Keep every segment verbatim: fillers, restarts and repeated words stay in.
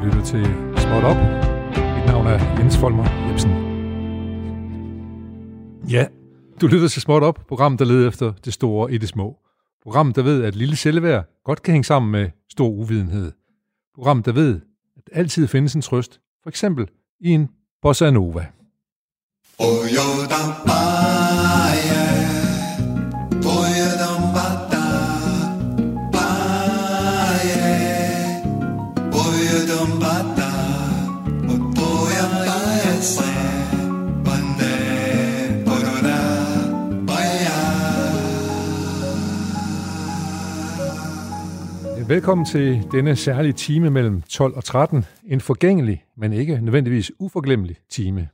Du lytter til Småt Op. Mit navn er Jens Folmer Jebsen. Ja, du lytter til Småt Op, program der leder efter det store i det små. Program der ved, at lille selvværd godt kan hænge sammen med stor uvidenhed. Program der ved, at der altid findes en trøst, for eksempel i en bossa nova. Velkommen til denne særlige time mellem tolv og tretten. En forgængelig, men ikke nødvendigvis uforglemmelig time.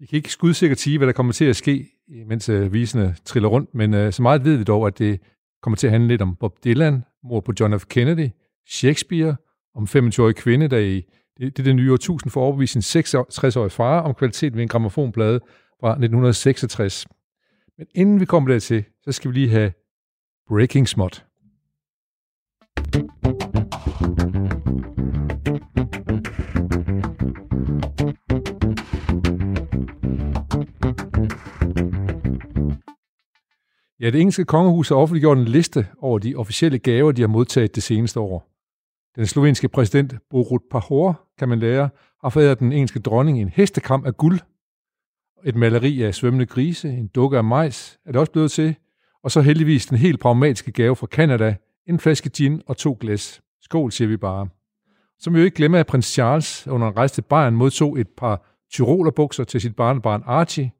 Vi kan ikke skudsikkert sige, hvad der kommer til at ske, mens visene triller rundt, men så meget ved vi dog, at det kommer til at handle lidt om Bob Dylan, mord på John F. Kennedy, Shakespeare, om femogtyve-årig kvinde, der i det, det nye årtusind får overbevist sin seksogtres-årige far om kvalitet ved en grammofonplade fra nitten seksogtres. Men inden vi kommer dertil, så skal vi lige have Breaking Smut. Ja, det engelske kongehus har offentliggjort en liste over de officielle gaver, de har modtaget det seneste år. Den slovenske præsident Borut Pahor, kan man lære, har foræret den engelske dronning en hestekram af guld, et maleri af svømmende grise, en dukke af majs, er det også blevet til, og så heldigvis den helt pragmatiske gave fra Canada, en flaske gin og to glas. Skål, siger vi bare. Så må vi jo ikke glemme, at prins Charles under en rejse til Bayern modtog et par tyrolerbukser til sit barnebarn Archie.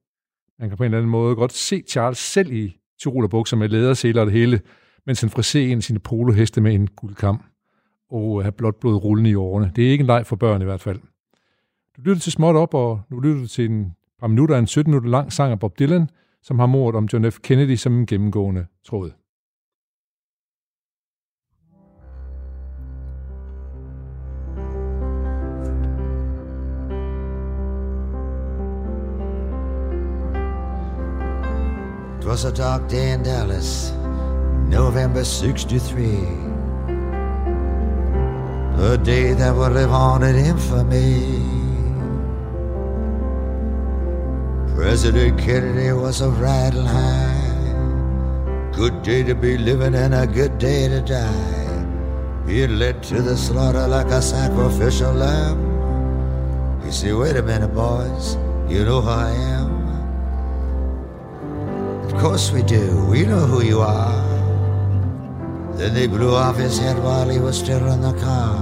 Man kan på en eller anden måde godt se Charles selv i tyrolerbukser med lædersæler og det hele, mens han friserer ind sine poloheste med en guldkam. Og have blot blod rullende i årene. Det er ikke en leg for børn i hvert fald. Du lytter til Småt Op, og nu lytter du til en par minutter af en sytten minutter lang sang af Bob Dylan, som har mordet om John F. Kennedy som en gennemgående tråd. It was a dark day in Dallas, November sixty-three, a day that would live on in infamy. President Kennedy was a riding high, good day to be living and a good day to die. He had led to the slaughter like a sacrificial lamb. He said, wait a minute boys, you know who I am. Of course we do, we know who you are. Then they blew off his head while he was still in the car.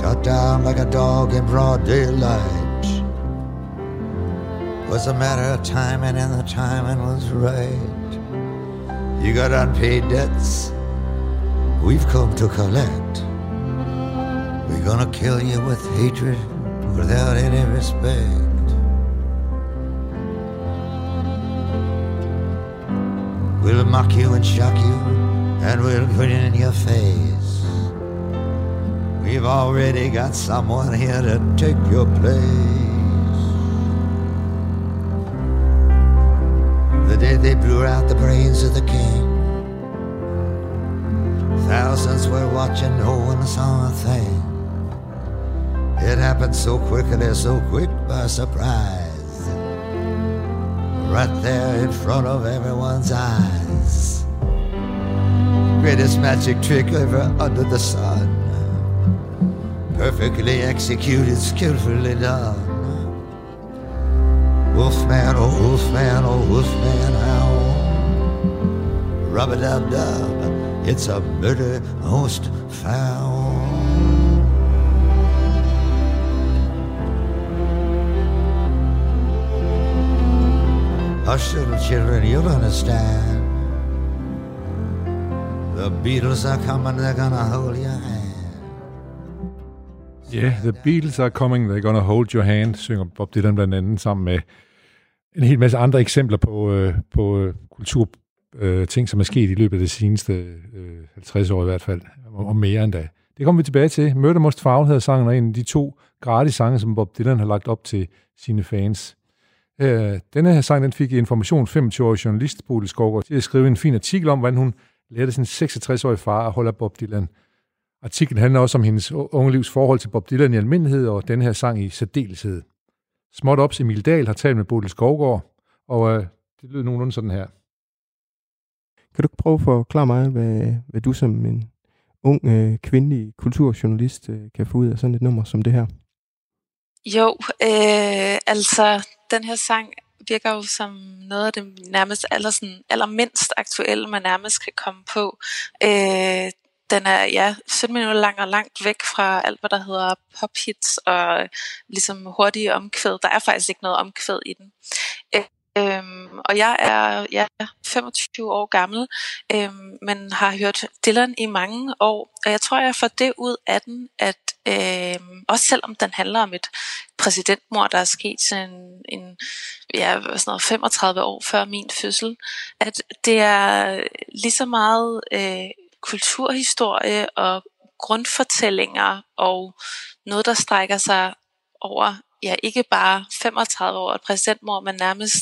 Shot down like a dog in broad daylight. It was a matter of timing and the timing was right. You got unpaid debts, we've come to collect. We're gonna kill you with hatred without any respect. We'll mock you and shock you, and we'll grin in your face. We've already got someone here to take your place. The day they blew out the brains of the king, thousands were watching, no one saw a thing. It happened so quickly, so quick by surprise, right there in front of everyone's eyes. Greatest magic trick ever under the sun, perfectly executed, skillfully done. Wolfman, oh wolfman, oh wolfman, howl, rub-a-dub-dub, it's a murder most foul. Hush, little children, you'll understand. The Beatles are coming, they're gonna hold your hand. Yeah, the Beatles are coming, they're gonna hold your hand, synger Bob Dylan blandt andet, sammen med en hel masse andre eksempler på, øh, på kulturting, øh, som er sket i løbet af de seneste øh, halvtreds år i hvert fald, og, og mere end da. Det kommer vi tilbage til. Murder Most Foul hedder sangen, og en af de to gratis sange, som Bob Dylan har lagt op til sine fans. Denne her sang, den fik Information femogtyve-årig journalist Bodil Skovgaard til at skrive en fin artikel om, hvordan hun lærte sin seksogtres-årige far at holde af Bob Dylan. Artiklen handler også om hendes unge livs forhold til Bob Dylan i almindelighed og den her sang i særdeleshed. Småt ops Emil Dahl har talt med Bodil Skovgaard, og øh, det lyder nogenlunde sådan her. Kan du prøve at forklare mig, hvad, hvad du som en ung øh, kvindelig kulturjournalist øh, kan få ud af sådan et nummer som det her? Jo, øh, altså den her sang virker jo som noget af det nærmest aller, sådan, allermindst aktuelle, man nærmest kan komme på. Øh, Den er ja, sytten minutter lang og langt væk fra alt, hvad der hedder pop-hits og ligesom hurtige omkvæd. Der er faktisk ikke noget omkvæd i den. Øhm, og jeg er ja, femogtyve år gammel, øhm, men har hørt Dylan i mange år. Og jeg tror, jeg får det ud af den, at øhm, også selvom den handler om et præsidentmord, der er sket en, en, ja, sådan noget femogtredive år før min fødsel, at det er lige så meget... Øh, kulturhistorie og grundfortællinger og noget, der strækker sig over, ja, ikke bare femogtredive år, et præsidentmord, men nærmest,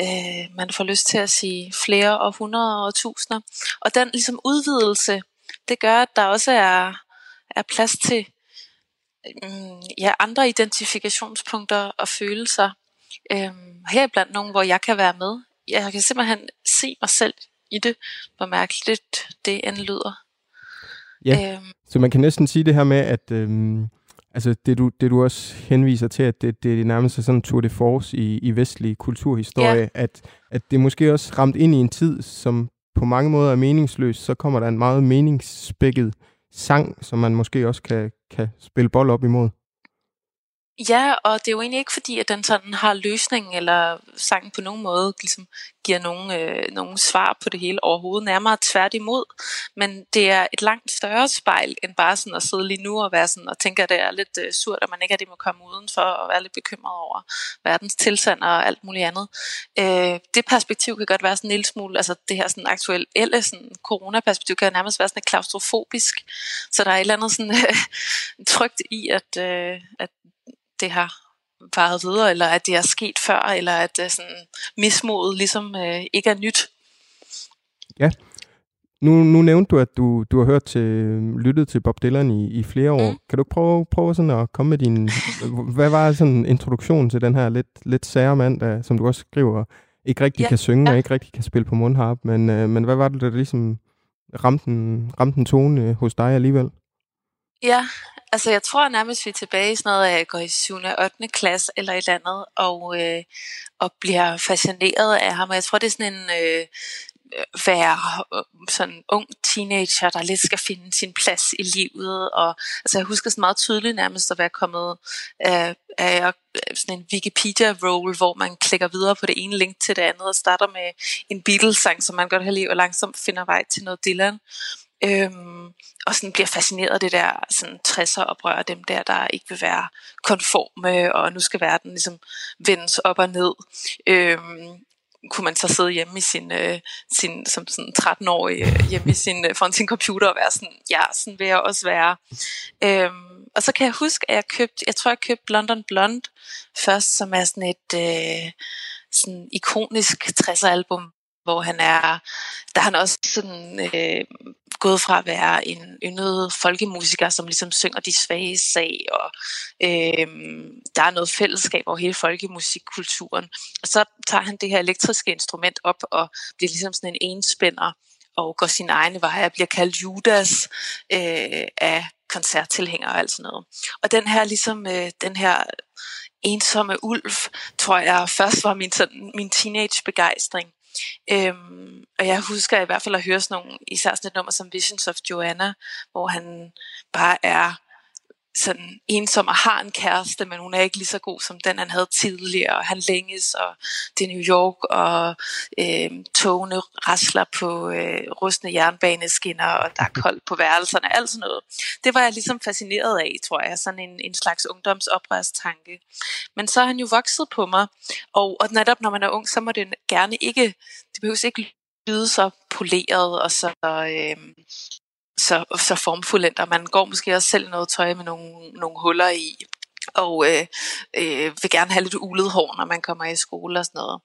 øh, man får lyst til at sige flere og hundrede og tusinder. Og den ligesom udvidelse, det gør, at der også er, er plads til øh, ja, andre identifikationspunkter og følelser. Øh, heriblandt nogen, hvor jeg kan være med. Jeg kan simpelthen se mig selv i det, hvor mærkeligt det end lyder. Ja, øhm. så man kan næsten sige det her med, at øhm, altså det, du, det du også henviser til, at det, det nærmest er sådan en tour de force i, i vestlig kulturhistorie, ja. at, at det måske også ramt ind i en tid, som på mange måder er meningsløs, så kommer der en meget meningsspækket sang, som man måske også kan, kan spille bold op imod. Ja, og det er jo egentlig ikke fordi, at den sådan har løsningen, eller sangen på nogen måde ligesom giver nogen, øh, nogen svar på det hele overhovedet, nærmere tværtimod. Men det er et langt større spejl, end bare sådan at sidde lige nu og være sådan, og tænke, at det er lidt øh, surt, at man ikke er det må komme udenfor, og være lidt bekymret over verdens tilstand og alt muligt andet. Øh, det perspektiv kan godt være sådan en lille smule, altså det her sådan aktuelle sådan coronaperspektiv kan nærmest være sådan et klaustrofobisk, så der er et eller andet sådan øh, trygt i, at, øh, at det har varet videre, eller at det er sket før, eller at sådan, mismodet ligesom øh, ikke er nyt. Ja. Nu, nu nævnte du, at du, du har hørt til, lyttet til Bob Dylan i, i flere år. Mm. Kan du ikke prøve, prøve sådan at komme med din... hvad var sådan introduktion til den her lidt, lidt sære mand, der, som du også skriver, ikke rigtig ja. kan synge, ja. og ikke rigtig kan spille på mundharp, men, øh, men hvad var det, der ligesom ramte en, ramte en tone øh, hos dig alligevel? Ja, altså jeg tror nærmest, vi er tilbage i sådan noget, at jeg går i syvende og ottende klasse eller et eller andet, og, øh, og bliver fascineret af ham. Og jeg tror, det er sådan en øh, være sådan ung teenager, der lidt skal finde sin plads i livet. Og altså, jeg husker sådan meget tydeligt nærmest at være kommet øh, af sådan en Wikipedia-roll, hvor man klikker videre på det ene link til det andet og starter med en Beatles-sang, som man godt kan lide, og langsomt finder vej til noget Dylan. Øhm, og sådan bliver fascineret af det der sådan tresser-oprør, dem der, der ikke vil være konforme, og nu skal verden ligesom vendes op og ned. Øhm, kunne man så sidde hjemme i sin, øh, sin som sådan tretten-årig øh, hjemme i sin, øh, foran sin computer og være sådan, ja, sådan vil jeg også være. Øhm, og så kan jeg huske, at jeg købte, jeg tror jeg købte Blonde on Blonde først, som er sådan et øh, sådan ikonisk tresser-album, hvor han er, der han også sådan øh, gået fra at være en yndet folkemusiker, som ligesom synger de svage sag, og øh, der er noget fællesskab over hele folkemusikkulturen. Og så tager han det her elektriske instrument op, og bliver ligesom sådan en enspænder, og går sin egne veje, og bliver kaldt Judas øh, af koncerttilhængere og alt sådan noget. Og den her ligesom, øh, den her ensomme ulv, tror jeg først var min, sådan, min teenage-begejstring. Øhm, og jeg husker i hvert fald at høre sådan nogle, især sådan et nummer som Visions of Joanna, hvor han bare er sådan ensom og har en kæreste, men hun er ikke lige så god som den han havde tidligere, og han længes, og det er New York, og øh, togene rasler på øh, rustne jernbaneskinner, og der er koldt på værelserne, alt sådan noget. Det var jeg ligesom fascineret af, tror jeg, sådan en, en slags ungdomsoprørstanke. Men så er han jo vokset på mig, og, og netop når man er ung, så må det gerne ikke, det behøves ikke lyde så poleret, og så... Øh, så, så formfuldt, og man går måske også selv noget tøj med nogle, nogle huller i, og øh, øh, vil gerne have lidt ulet hår, når man kommer i skole og sådan noget.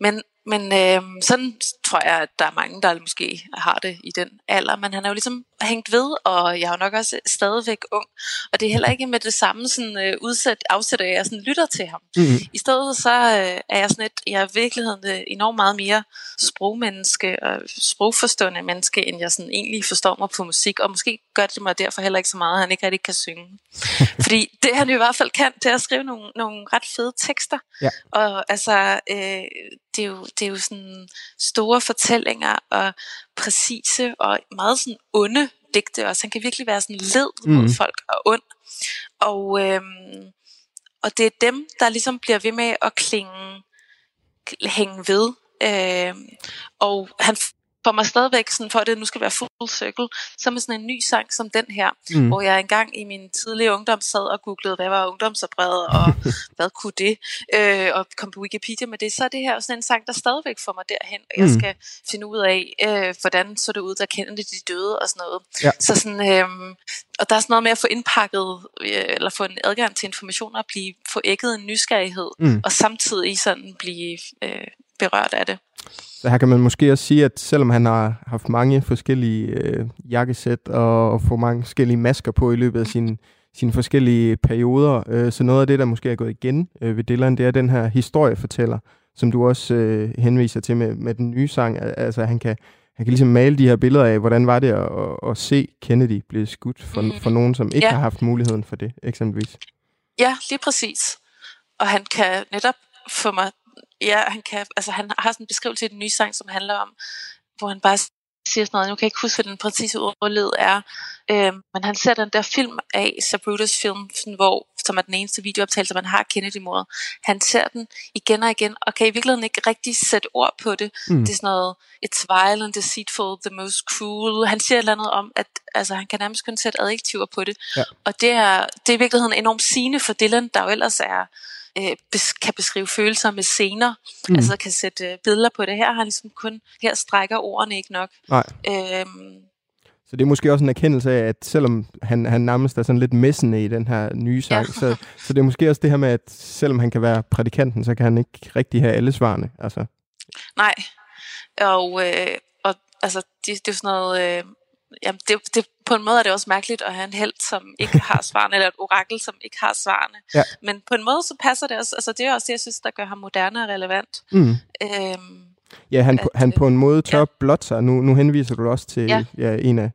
Men Men øh, sådan tror jeg, at der er mange, der måske har det i den alder. Men han er jo ligesom hængt ved, og jeg er jo nok også stadigvæk ung. Og det er heller ikke med det samme sådan, øh, udsæt, afsæt, at jeg sådan, lytter til ham. Mm-hmm. I stedet så øh, er jeg sådan et, jeg er i virkeligheden øh, enormt meget mere sprogmenneske og sprogforstående menneske, end jeg sådan egentlig forstår mig på musik. Og måske gør det mig derfor heller ikke så meget, at han ikke rigtig kan synge. Fordi det han i hvert fald kan, det er at skrive nogle, nogle ret fede tekster. Ja. Og altså... Øh, Det er, jo, det er jo sådan store fortællinger og præcise og meget sådan onde digte også. Han kan virkelig være sådan led mod mm. folk og ond. Og, øhm, og det er dem, der ligesom bliver ved med at klinge, hænge ved. Øhm, og han får mig stadigvæk sådan for, at det nu skal være full circle, så med sådan en ny sang som den her, mm. hvor jeg engang i min tidlige ungdom sad og googlede, hvad var ungdomsopbrevet, og hvad kunne det, øh, og kom på Wikipedia med det, så er det her sådan en sang, der stadigvæk får mig derhen, og jeg skal mm. finde ud af, øh, hvordan så det ud, der kender det de døde, og sådan noget. Ja. Så sådan, øh, og der er sådan noget med at få indpakket, øh, eller få en adgang til informationer, og blive, få ægget en nysgerrighed, mm. og samtidig sådan blive... Øh, berørt af det. Så her kan man måske også sige, at selvom han har haft mange forskellige øh, jakkesæt og, og få mange forskellige masker på i løbet af sine, sine forskellige perioder, øh, så noget af det, der måske er gået igen øh, ved Dylan, det er den her historiefortæller, som du også øh, henviser til med, med den nye sang. Altså han kan, han kan ligesom male de her billeder af, hvordan var det at, at, at se Kennedy blive skudt for, mm. for nogen, som ikke ja. har haft muligheden for det, eksempelvis. Ja, lige præcis. Og han kan netop få mig Ja, han, kan, altså han har sådan en beskrivelse i den nye sang, som handler om, hvor han bare siger sådan noget, nu kan jeg ikke huske, hvad den præcise ordlyd er, øhm, men han ser den der film af Zapruders film, sådan, hvor, som er den eneste videooptagelse, man har af Kennedy-mordet. Han ser den igen og igen, og kan i virkeligheden ikke rigtig sætte ord på det. Mm. Det er sådan noget, it's violent, deceitful, the most cruel. Han siger et eller andet om, at altså, han kan nærmest kun sætte adjektiver på det. Ja. Og det er, det er i virkeligheden enormt sigende for Dylan, der jo ellers er... kan beskrive følelser med scener, mm. altså kan sætte billeder på det. Her har ligesom kun, her strækker ordene ikke nok. Nej. Øhm. Så det er måske også en erkendelse af, at selvom han, han nærmest er sådan lidt messende i den her nye sang, ja. så, så det er måske også det her med, at selvom han kan være prædikanten, så kan han ikke rigtig have alle svarene. Altså. Nej. Og, øh, og altså, det, det er sådan noget... Øh, jamen, det, det, på en måde er det også mærkeligt at have en helt, som ikke har svarene, eller et orakel, som ikke har svarene. Ja. Men på en måde, så passer det også. Altså, det er også det, jeg synes, der gør ham moderne og relevant. Mm. Øhm, ja, han, at, han på en måde tør ja. blot sig. Nu, nu henviser du også til ja. Ja, en af,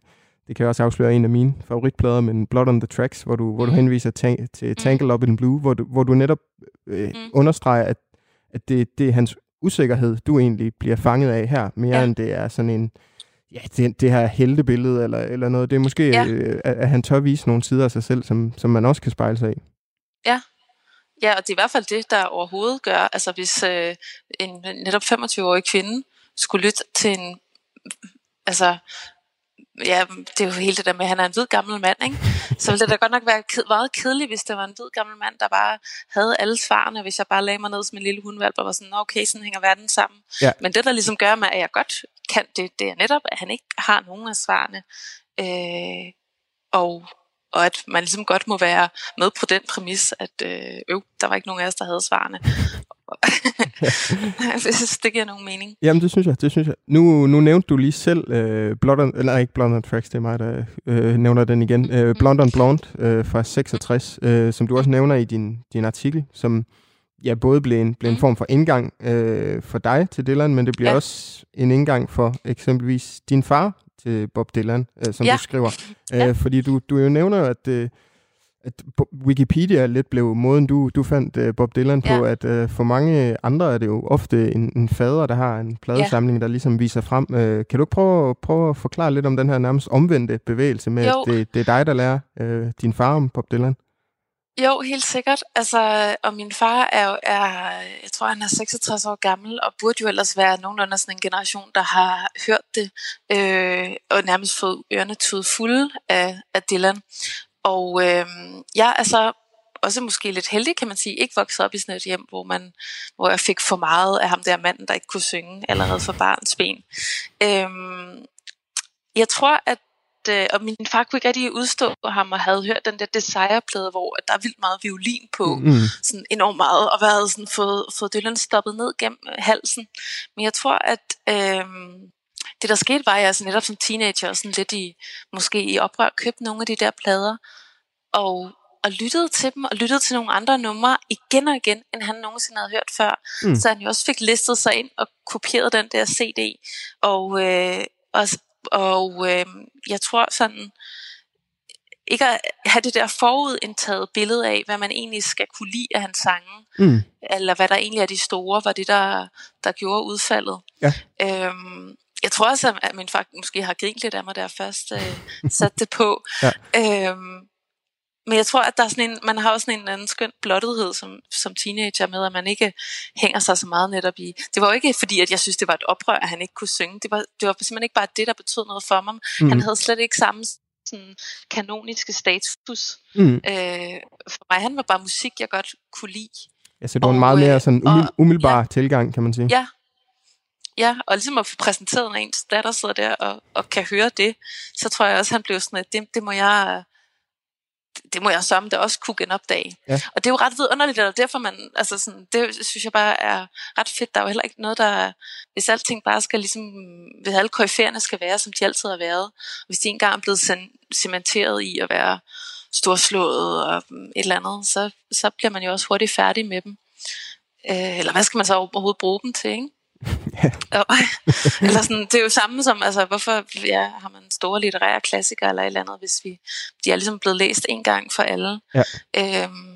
det kan jeg også afsløre, en af mine favoritplader, men Blood on the Tracks, hvor du, hvor du henviser ta- til Tangled Up in Blue, hvor du, hvor du netop øh, mm. understreger, at, at det, det er hans usikkerhed, du egentlig bliver fanget af her, mere ja. end det er sådan en... Ja, det, det her heltebillede eller, eller noget, det er måske, ja. øh, at, at han tør vise nogle sider af sig selv, som, som man også kan spejle sig i. Ja. Ja, og det er i hvert fald det, der overhovedet gør, altså hvis øh, en netop femogtyve-årig kvinde skulle lytte til en, altså, ja, det er jo hele det der med, at han er en hvid gammel mand, ikke? Så ville det da godt nok være ked- meget kedeligt, hvis det var en hvid gammel mand, der bare havde alle svarene, hvis jeg bare lagde mig ned som en lille hundvalp, og var sådan, okay, sådan hænger verden sammen. Ja. Men det, der ligesom gør mig, at jeg godt kan det, det er netop, at han ikke har nogen af svarene, øh, og, og at man ligesom godt må være med på den præmis, at øh, øh, der var ikke nogen af os, der havde svarene. Det giver nogen mening. Jamen det synes jeg, det synes jeg. Nu, nu nævnte du lige selv øh, Blood on, eller ikke Blonde on Tracks, det er mig, der øh, nævner den igen. Øh, Blonde on Blonde øh, fra seksogtres, øh, som du også nævner i din, din artikel, som ja, både blev en, blev en form for indgang øh, for dig til Dylan, men det bliver ja. også en indgang for eksempelvis din far til Bob Dylan, øh, som ja. du skriver. Øh, ja. Fordi du, du jo nævner, at... Øh, at Wikipedia lidt blev måden, du, du fandt uh, Bob Dylan på, ja. at uh, for mange andre er det jo ofte en, en fader, der har en pladesamling, ja. der ligesom viser frem. Uh, kan du prøve, prøve at forklare lidt om den her nærmest omvendte bevægelse med, jo. at det, det er dig, der lærer uh, din far om Bob Dylan? Jo, helt sikkert. Altså, og min far er jo, er, jeg tror, han er seksogtres år gammel, og burde jo ellers være nogenlunde sådan en generation, der har hørt det, øh, og nærmest fået ørerne tudet fulde af, af Dylan. Og øh, jeg er så også måske lidt heldig, kan man sige, ikke vokset op i sådan et hjem, hvor, man, hvor jeg fik for meget af ham der manden, der ikke kunne synge allerede fra barnsben. Øh, jeg tror, at at øh, og min far kunne ikke rigtig udstå ham, og havde hørt den der Desire-plade, hvor at der er vildt meget violin på, mm. sådan enormt meget, og hvad havde sådan fået, fået Dylan stoppet ned gennem halsen. Men jeg tror, at øh, det der skete var, at jeg altså, netop som teenager, sådan lidt i, måske i oprør, købte nogle af de der plader, og og lyttede til dem, og lyttede til nogle andre numre igen og igen, end han nogensinde havde hørt før. Mm. Så han jo også fik listet sig ind og kopieret den der C D. Og, øh, og, og øh, jeg tror sådan, ikke at have det der forudindtaget billede af, hvad man egentlig skal kunne lide af hans sange, mm. eller hvad der egentlig er de store, var det, der, der gjorde udfaldet. Ja. Øhm, jeg tror også, at min far måske har grint lidt af mig, der først øh, satte det på. Ja. Øhm, Men jeg tror, at der er sådan en, man har også sådan en anden skøn blottethed som, som teenager med, at man ikke hænger sig så meget netop i. Det var jo ikke fordi, at jeg synes, det var et oprør, at han ikke kunne synge. Det var, det var simpelthen ikke bare det, der betød noget for mig. Mm. Han havde slet ikke samme sådan, kanoniske status. Mm. Øh, for mig, han var bare musik, jeg godt kunne lide. Ja, så det var en meget mere sådan umiddel- umiddelbar ja, tilgang, kan man sige. Ja. Ja, og ligesom at få præsenteret, når ens datter sidder der og, og kan høre det, så tror jeg også, han blev sådan, at det, det må jeg... det må jeg sammen da også kunne genopdage. Ja. Og det er jo ret vidunderligt, og derfor man, altså sådan, det synes jeg bare er ret fedt. Der er jo heller ikke noget, der, hvis alting bare skal ligesom, hvis alle koryfærerne skal være, som de altid har været, hvis de engang er blevet cementeret i at være storslået og et eller andet, så, så bliver man jo også hurtigt færdig med dem. Øh, eller hvad skal man så overhovedet bruge dem til, ikke? Ja. Eller sådan, det er jo samme som altså, hvorfor ja, har man store litterære klassikere eller et eller andet, hvis vi, de er ligesom blevet læst en gang for alle. Ja, øhm,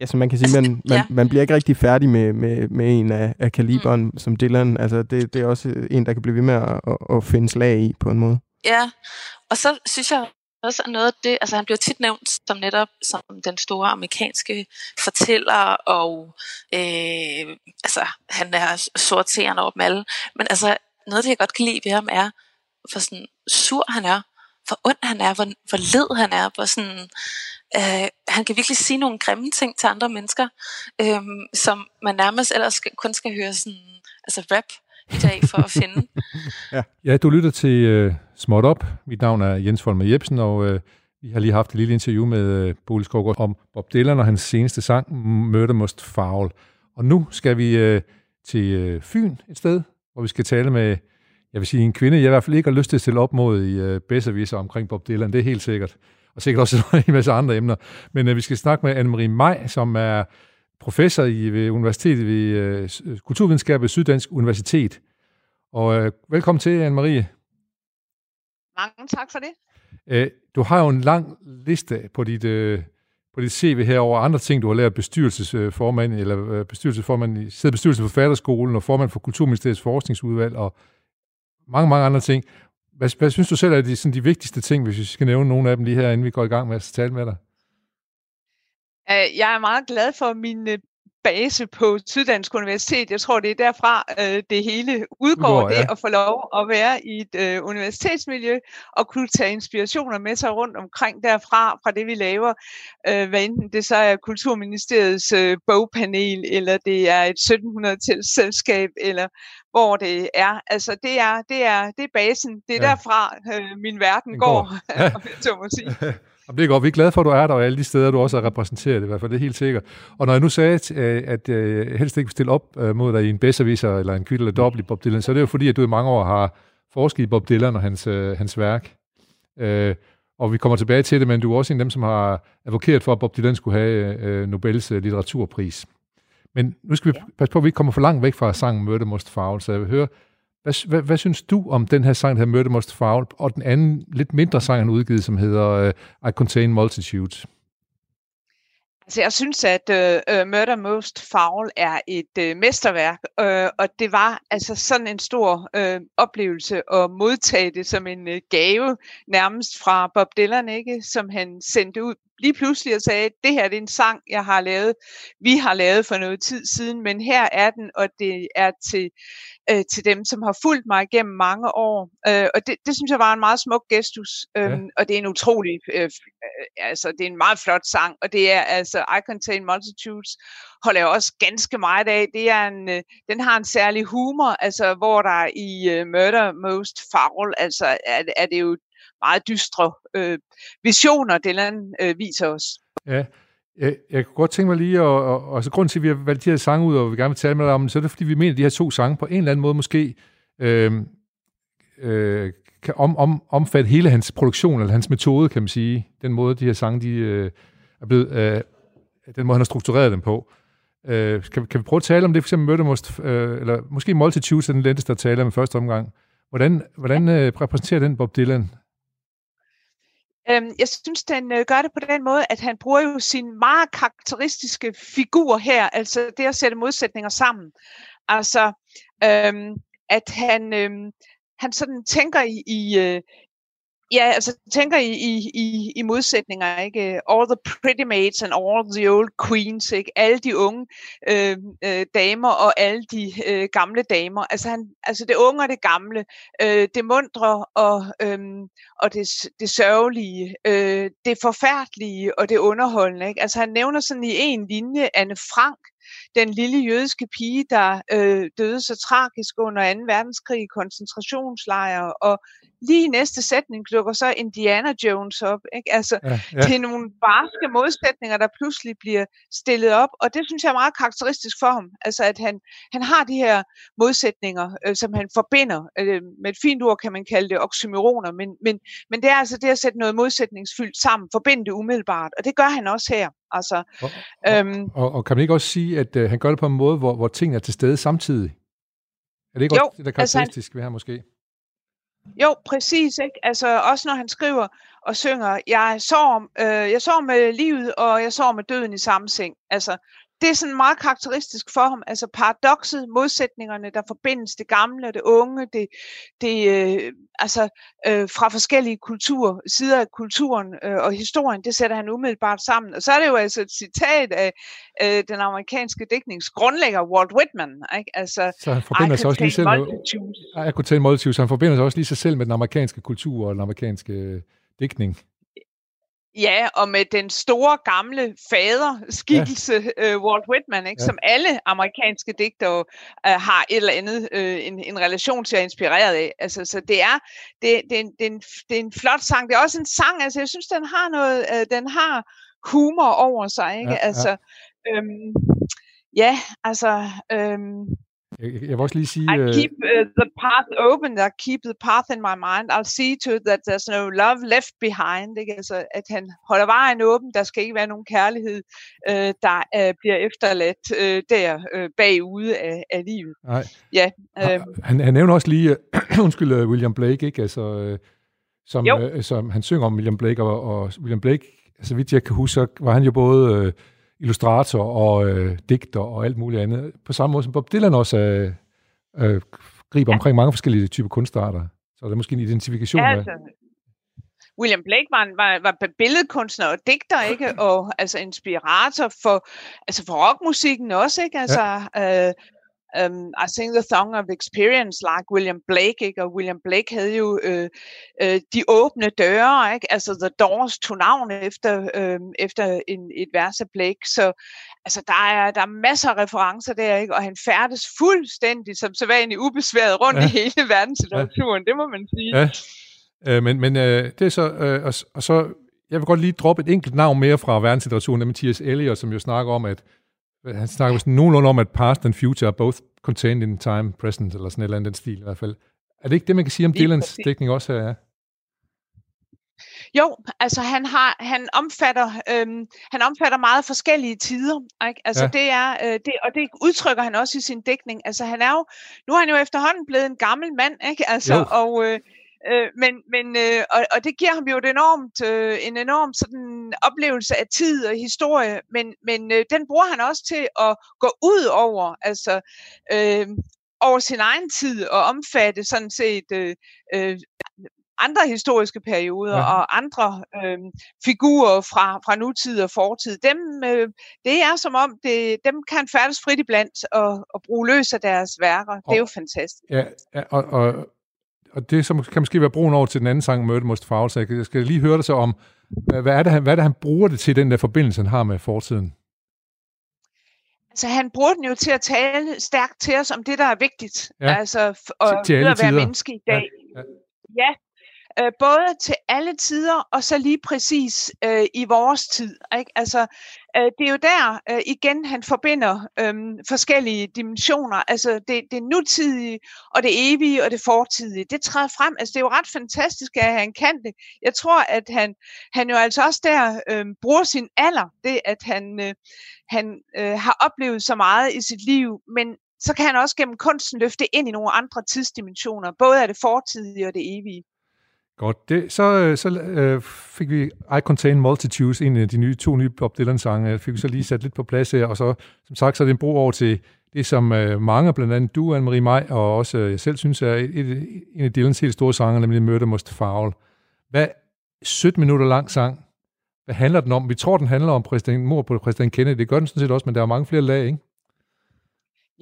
ja så man kan sige altså, man, man, ja. man bliver ikke rigtig færdig med, med, med en af, af kaliberen mm. som Dylan, altså det, det er også en, der kan blive ved med at, at, at finde slag i på en måde. Ja, og så synes jeg også noget af det, altså han bliver tit nævnt som netop som den store amerikanske fortæller, og øh, altså han er sorterende over dem alle, men altså noget af det, jeg godt kan lide ved ham er, hvor sådan sur han er, hvor ond han er, hvor, hvor led han er, hvor sådan, øh, han kan virkelig sige nogle grimme ting til andre mennesker, øh, som man nærmest ellers kun skal høre sådan, altså rap i dag for at finde. ja. ja, du lytter til uh, Småt Op. Mit navn er Jens Folmer Jebsen, og uh, vi har lige haft et lille interview med uh, Bodil Skovgaard om Bob Dylan og hans seneste sang, Murder Most Foul. Og nu skal vi uh, til uh, Fyn et sted, hvor vi skal tale med, jeg vil sige, en kvinde, jeg i hvert fald ikke har lyst til at stille op mod i uh, bedserviser omkring Bob Dylan, det er helt sikkert. Og sikkert også en masse andre emner. Men uh, vi skal snakke med Anne-Marie Maj, som er professor i, ved universitetet ved uh, kulturvidenskab ved Syddansk Universitet. Og øh, velkommen til, Anne-Marie. Mange tak for det. Æ, du har jo en lang liste på dit, øh, på dit C V her over andre ting, du har lært bestyrelsesformand, eller øh, bestyrelsesformand i sidder bestyrelsen for Forfatterskolen og formand for Kulturministeriets forskningsudvalg og mange, mange andre ting. Hvad, hvad synes du selv er de, sådan de vigtigste ting, hvis vi skal nævne nogle af dem lige her, inden vi går i gang med at tale med dig? Jeg er meget glad for min base på Syddansk Universitet. Jeg tror, det er derfra, øh, det hele udgår, oh, ja. det at få lov at være i et øh, universitetsmiljø og kunne tage inspirationer med sig rundt omkring derfra, fra det vi laver. Øh, hvad enten det så er Kulturministeriets øh, bogpanel, eller det er et sytten hundrede-tals selskab, eller hvor det er. Altså, det er, det er, det er basen. Det er ja. derfra, øh, min verden Den går, går. om jeg tog må sige. Det er godt. Vi er glade for, at du er der, og alle de steder, du også er repræsenteret, i hvert fald, det er helt sikkert. Og når jeg nu sagde, at jeg helst ikke vil stille op mod dig i en bedserviser eller en kvitt eller dobbelt i Bob Dylan, så er det jo fordi, at du i mange år har forsket i Bob Dylan og hans, hans værk. Og vi kommer tilbage til det, men du er også en af dem, som har advokeret for, at Bob Dylan skulle have Nobels litteraturpris. Men nu skal vi passe på, at vi ikke kommer for langt væk fra sangen Murder Most Foul, så jeg vil høre, hvad, hvad, hvad synes du om den her sang, der hedder Murder Most Foul, og den anden, lidt mindre sang, han har udgivet, som hedder uh, I Contain Multitudes? Altså, jeg synes, at uh, Murder Most Foul er et uh, mesterværk, uh, og det var altså sådan en stor uh, oplevelse at modtage det som en uh, gave, nærmest fra Bob Dylan, ikke, som han sendte ud lige pludselig og sagde, at det her det er en sang, jeg har lavet, vi har lavet for noget tid siden, men her er den, og det er til, øh, til dem, som har fulgt mig igennem mange år. Øh, og det, det synes jeg var en meget smuk gestus, øh, ja. og det er en utrolig, øh, altså det er en meget flot sang, og det er altså I Contain Multitudes, holder jeg også ganske meget af. Det er en, øh, den har en særlig humor, altså hvor der i øh, Murder Most Foul, altså er, er det jo meget dystre øh, visioner, Dylan øh, viser os. Ja, jeg, jeg kunne godt tænke mig lige, og, og, og så grunden til, at vi har valgt de her sange ud, og vi gerne vil tale med dig om, så er det, fordi vi mener, at de her to sange på en eller anden måde måske øh, øh, kan om, om, omfatte hele hans produktion, eller hans metode, kan man sige. Den måde, de her sange, de øh, er blevet, øh, den måde, han har struktureret dem på. Øh, kan, kan vi prøve at tale om det, for eksempel Murder Most, øh, eller måske Multitudes, den lenteste, der taler om første omgang. Hvordan, hvordan øh, repræsenterer den Bob Dylan? Jeg synes, den gør det på den måde, at han bruger jo sin meget karakteristiske figur her, altså det at sætte modsætninger sammen. Altså, øhm, at han, øhm, han sådan tænker i, i øh, ja, altså tænker i, i, i modsætninger, ikke? All the pretty maids and all the old queens, ikke? Alle de unge øh, øh, damer og alle de øh, gamle damer. Altså, han, altså det unge og det gamle, øh, det muntre og, øh, og det, det sørgelige, øh, det forfærdelige og det underholdende, ikke? Altså han nævner sådan i en linje Anne Frank, den lille jødiske pige, der øh, døde så tragisk under anden verdenskrig i koncentrationslejre, og lige i næste sætning dukker så Indiana Jones op, ikke? Altså, ja, ja. Det er nogle barske modsætninger, der pludselig bliver stillet op, og det synes jeg er meget karakteristisk for ham, altså at han, han har de her modsætninger, øh, som han forbinder, øh, med et fint ord kan man kalde det oxymoroner, men, men, men det er altså det at sætte noget modsætningsfyldt sammen, forbinde det umiddelbart, og det gør han også her. Altså, og, øhm, og, og kan man ikke også sige, at øh, han gør det på en måde, hvor, hvor tingene er til stede samtidig? Er det ikke jo, også det, der er karakteristisk altså, ved her måske? Jo, præcis, ikke? Altså, også når han skriver og synger, jeg sover, øh, jeg sover med livet, og jeg sover med døden i samme seng. Altså, det er sådan meget karakteristisk for ham. Altså, paradokset, modsætningerne, der forbindes det gamle og det unge, det, det øh, altså, øh, fra forskellige kulturer, sider af kulturen øh, og historien, det sætter han umiddelbart sammen. Og så er det jo altså et citat af øh, den amerikanske digtningsgrundlægger Walt Whitman, ikke? Altså, så han forbinder sig også lige selv med, I Contain Multitudes, så han forbinder sig også lige sig selv med den amerikanske kultur og den amerikanske digtning. Ja, og med den store, gamle faderskikkelse, ja. uh, Walt Whitman, ikke? Ja. Som alle amerikanske digtere uh, har et eller andet uh, en, en relation til at inspireret af. Altså, så det er, det, det, er en, det, er en, det er en flot sang. Det er også en sang, altså jeg synes, den har noget, uh, den har humor over sig, ikke? Ja, ja. Altså, øhm, ja, altså... Øhm, Jeg, jeg vil også lige sige... I keep uh, the path open, I keep the path in my mind, I'll see to it that there's no love left behind. Ikke? Altså, at han holder vejen åben, der skal ikke være nogen kærlighed, uh, der uh, bliver efterladt uh, der uh, bagude af, af livet. Nej. Ja, um, han, han nævner også lige, uh, undskyld, uh, William Blake, ikke? Altså, uh, som, uh, som han synger om William Blake, og, og William Blake, så vidt jeg kan huske, så var han jo både... Uh, illustrator og øh, digter og alt muligt andet. På samme måde som Bob Dylan også øh, øh, griber omkring mange forskellige typer kunstarter. Så er der måske en identifikation af... Altså, William Blake var, var, var billedkunstner og digter, ikke? Og altså inspirator for, altså for rockmusikken også, ikke? Altså... Ja. Øh, Um, I sing the song of experience like William Blake, ikke? Og William Blake havde jo øh, øh, de åbne døre, ikke? Altså The Doors tog navn efter, øh, efter en, et vers af Blake, så altså, der, er, der er masser af referencer der, ikke? Og han færdes fuldstændig som så vanligt ubesværet rundt ja. I hele verdenslitteraturen, ja. Det må man sige. Ja. Øh, men men øh, det er så, øh, og, og så, jeg vil godt lige droppe et enkelt navn mere fra verdenslitteraturen, nemlig T S. Eliot, som jo snakker om, at han snakker sådan nogenlunde om, at past and future are both contained in time, present, eller sådan et eller andet den stil i hvert fald. Er det ikke det, man kan sige om Dylans dækning også her? Ja? Jo, altså han, har, han, omfatter, øhm, han omfatter meget forskellige tider, ikke? Altså, ja. Det er, øh, det, og det udtrykker han også i sin dækning. Altså, han er jo, nu er han jo efterhånden blevet en gammel mand, ikke? Altså, jo. og... Øh, Øh, men men øh, og, og det giver ham jo et enormt, øh, en enorm sådan oplevelse af tid og historie, men, men øh, den bruger han også til at gå ud over, altså øh, over sin egen tid og omfatte sådan set øh, øh, andre historiske perioder ja. Og andre øh, figurer fra, fra nutid og fortid. Dem, øh, det er som om, det, dem kan færdes frit iblandt og, og bruge løs af deres værker. Og, det er jo fantastisk. Ja, ja og... og og det som kan måske være broen over til den anden sang, Murder Most Foul, så jeg skal lige høre dig så om, hvad er det, han, hvad er det, han bruger det til, den der forbindelse, han har med fortiden? Altså, han bruger den jo til at tale stærkt til os om det, der er vigtigt. Ja. Altså, at, til, til at være menneske i dag. Ja, ja. øh, både til alle tider og så lige præcis øh, i vores tid. Ikke? Altså, øh, det er jo der øh, igen, han forbinder øh, forskellige dimensioner. Altså det, det nutidige og det evige og det fortidige. Det træder frem. Altså det er jo ret fantastisk, at han kan det. Jeg tror, at han, han jo altså også der øh, bruger sin alder. Det, at han, øh, han øh, har oplevet så meget i sit liv, men så kan han også gennem kunsten løfte ind i nogle andre tidsdimensioner, både af det fortidige og det evige. Godt. Det, så så øh, fik vi I Contain Multitudes, en af de nye, to nye Bob Dylan-sange, fik vi så lige sat lidt på plads her, og så, som sagt, så er det en bro over til det, som øh, mange, blandt andet du, Anne-Marie Maj, og også øh, jeg selv synes er et, et, en af Dylans helt store sanger, nemlig Murder Most Foul. Hvad sytten minutter lang sang, hvad handler den om? Vi tror, den handler om præsident, mord på præsident Kennedy, det gør den sådan set også, men der er mange flere lag, ikke?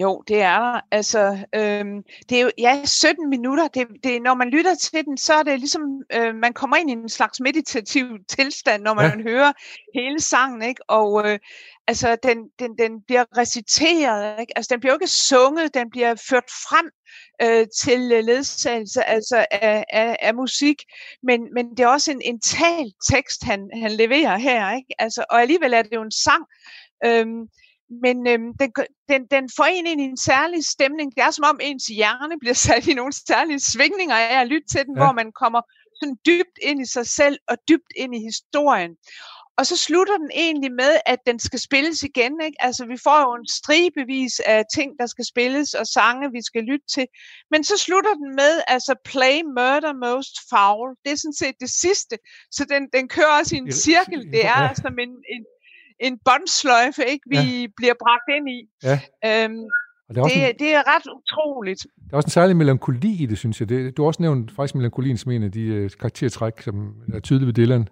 Jo, det er der. Altså, øhm, det er jo, ja, sytten minutter. Det, det, når man lytter til den, så er det ligesom, øh, man kommer ind i en slags meditativ tilstand, når man ja. hører hele sangen, ikke? Og øh, altså, den, den, den bliver reciteret, ikke? Altså, den bliver jo ikke sunget, den bliver ført frem øh, til ledsagelse altså, af, af, af musik. Men, men det er også en, en talt tekst, han, han leverer her, ikke? Altså, og alligevel er det jo en sang. Øh, Men øhm, den, den, den får en ind i en særlig stemning. Det er som om ens hjerne bliver sat i nogle særlige svingninger af at lytte til den, ja. hvor man kommer sådan dybt ind i sig selv og dybt ind i historien. Og så slutter den egentlig med, at den skal spilles igen. Ikke? Altså vi får jo en stribevis af ting, der skal spilles og sange, vi skal lytte til. Men så slutter den med, altså play Murder Most Foul. Det er sådan set det sidste. Så den, den kører også i en cirkel. Det er ja. som en... en en båndsløjfe, ikke, vi ja. bliver bragt ind i. Ja. Øhm, det, er det, en, det er ret utroligt. Der er også en særlig melankoli i det, synes jeg. Det, du har også nævnt faktisk melankolien som en af de øh, karaktertræk, som er tydelige ved Dylan.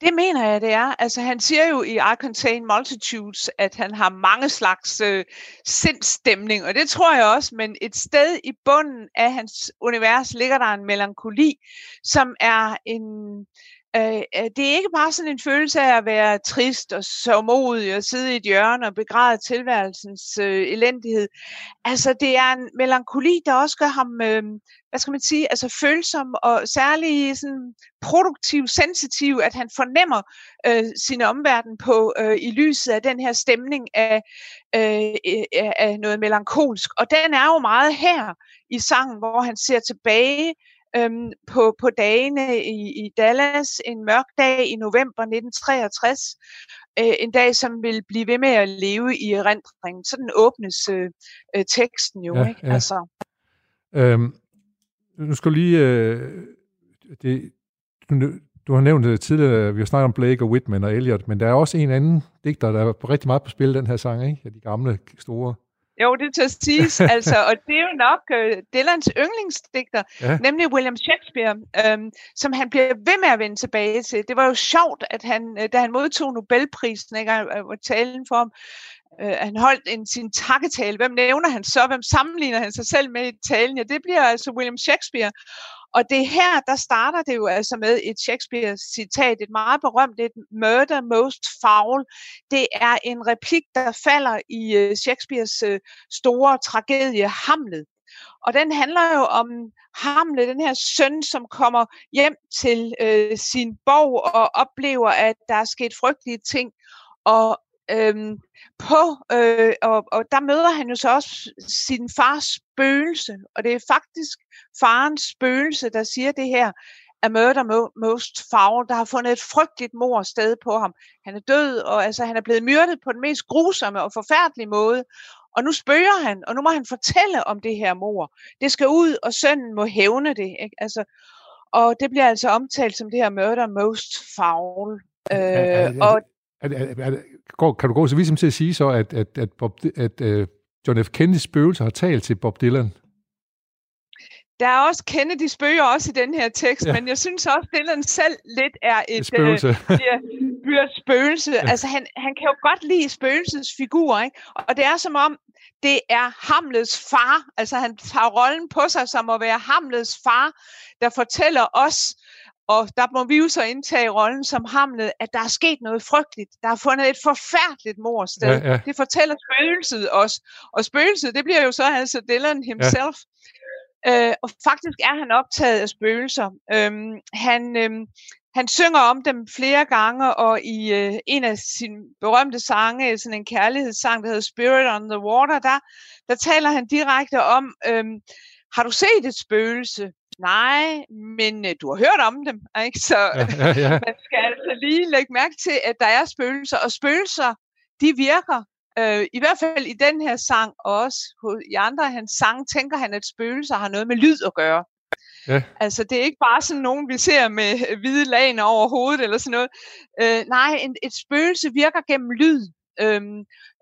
Det mener jeg, det er. Altså, han siger jo i I Contain Multitudes, at han har mange slags øh, sindsstemning, og det tror jeg også, men et sted i bunden af hans univers ligger der en melankoli, som er en... Det er ikke bare sådan en følelse af at være trist og sørgmodig og sidde i et hjørne og begræde tilværelsens øh, elendighed. Altså det er en melankoli, der også gør ham, øh, hvad skal man sige, altså følsom og særlig sådan produktiv, sensitiv, at han fornemmer øh, sin omverden på øh, i lyset af den her stemning af, øh, af noget melankolsk. Og den er jo meget her i sangen, hvor han ser tilbage Øhm, på, på dagene i, i Dallas, en mørk dag i november nitten treogtres, øh, en dag, som vil blive ved med at leve i erindringen. Sådan åbnes øh, øh, teksten jo, ja, ikke? Ja. Altså. Øhm, nu skal lige... Øh, det, du, du har nævnt tidligere, vi har snakket om Blake og Whitman og Eliot, men der er også en anden digter, der er rigtig meget på spil den her sang, ikke? Af de gamle, store... Jo, det tør siges, altså, og det er jo nok uh, Dylans yndlingsdigter, ja. nemlig William Shakespeare, øhm, som han bliver ved med at vende tilbage til. Det var jo sjovt, at han, da han modtog Nobelprisen, ikke, og talen for ham, øh, han holdt en, sin takketale. Hvem nævner han så? Hvem sammenligner han sig selv med i talen? Ja, det bliver altså William Shakespeare. Og det her, der starter det jo altså med et Shakespeare-citat, et meget berømt, et Murder Most Foul. Det er en replik, der falder i Shakespeares store tragedie, Hamlet. Og den handler jo om Hamlet, den her søn, som kommer hjem til øh, sin borg og oplever, at der er sket frygtelige ting. Og Øhm, på, øh, og, og der møder han jo så også sin fars spøgelse, og det er faktisk farens spøgelse, der siger det her, at Murder Most Foul, der har fundet et frygteligt mord sted på ham. Han er død, og altså, han er blevet myrdet på den mest grusomme og forfærdelige måde, og nu spøger han, og nu må han fortælle om det her mord. Det skal ud, og sønnen må hævne det, ikke? Altså, og det bliver altså omtalt som det her Murder Most Foul. Øh, ja, ja, ja. Og At, at, at, kan du gå så vidt til at sige så, at, at, at, Bob, at uh, John F. Kennedys spøgelser har talt til Bob Dylan? Der er også Kennedy spøger også i den her tekst, ja. men jeg synes også, at Dylan selv lidt er et spøgelse. Øh, bliver spøgelse. Ja. Altså, han, han kan jo godt lide spøgelsens figurer, ikke? Og det er som om, det er Hamlets far. Altså, han tager rollen på sig som at være Hamlets far, der fortæller os, og der må vi jo så indtage rollen som Hamlet, at der er sket noget frygteligt. Der er fundet et forfærdeligt mord sted. Ja, ja. Det fortæller spøgelset også. Og spøgelset, det bliver jo så altså Dylan himself. Ja. Øh, og faktisk er han optaget af spøgelser. Øhm, han, øhm, han synger om dem flere gange, og i øh, en af sine berømte sange, sådan en kærlighedssang, der hedder Spirit on the Water, der, der taler han direkte om, øhm, har du set et spøgelse? Nej, men øh, du har hørt om dem, ikke? Så ja, ja, ja. Man skal altså lige lægge mærke til, at der er spøgelser, og spøgelser, de virker. Øh, I hvert fald i den her sang, og også i andre af hans sange, tænker han, at spøgelser har noget med lyd at gøre. Ja. Altså, det er ikke bare sådan nogen, vi ser med hvide lagen over hovedet eller sådan noget. Øh, nej, en, et spøgelse virker gennem lyd. Øh,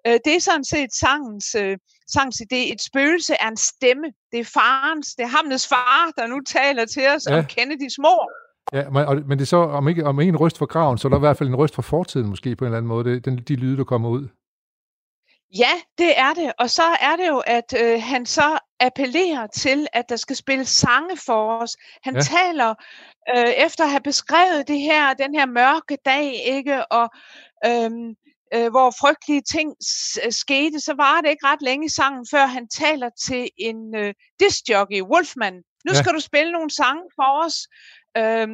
øh, det er sådan set sangens, øh, sangens idé. Et spøgelse er en stemme. Det er farens, det er Hamlets far, der nu taler til os ja. Om Kennedys mor. Ja, men det er så, om ikke om en ryst for graven, så er der i hvert fald en ryst for fortiden måske på en eller anden måde. Det, den, de lyde, der kommer ud. Ja, det er det. Og så er det jo, at øh, han så appellerer til, at der skal spille sange for os. Han ja. Taler øh, efter at have beskrevet det her, den her mørke dag, ikke? Og øh, øh, hvor frygtelige ting skete, så var det ikke ret længe i sangen, før han taler til en øh, discjockey, Wolfman. Nu skal ja. Du spille nogle sange for os. Øh,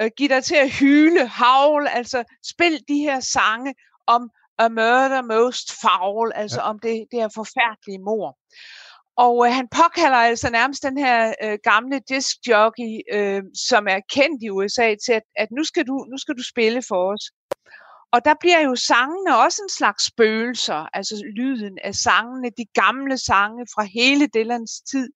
øh, giv dig til at hyle, havle, altså spil de her sange om og Murder Most Foul, altså ja. Om det, det her forfærdelige mord. Og øh, han påkalder altså nærmest den her øh, gamle discjockey, øh, som er kendt i U S A, til at, at nu, skal du, nu skal du spille for os. Og der bliver jo sangene også en slags spøgelser, altså lyden af sangene, de gamle sange fra hele Dylans tid,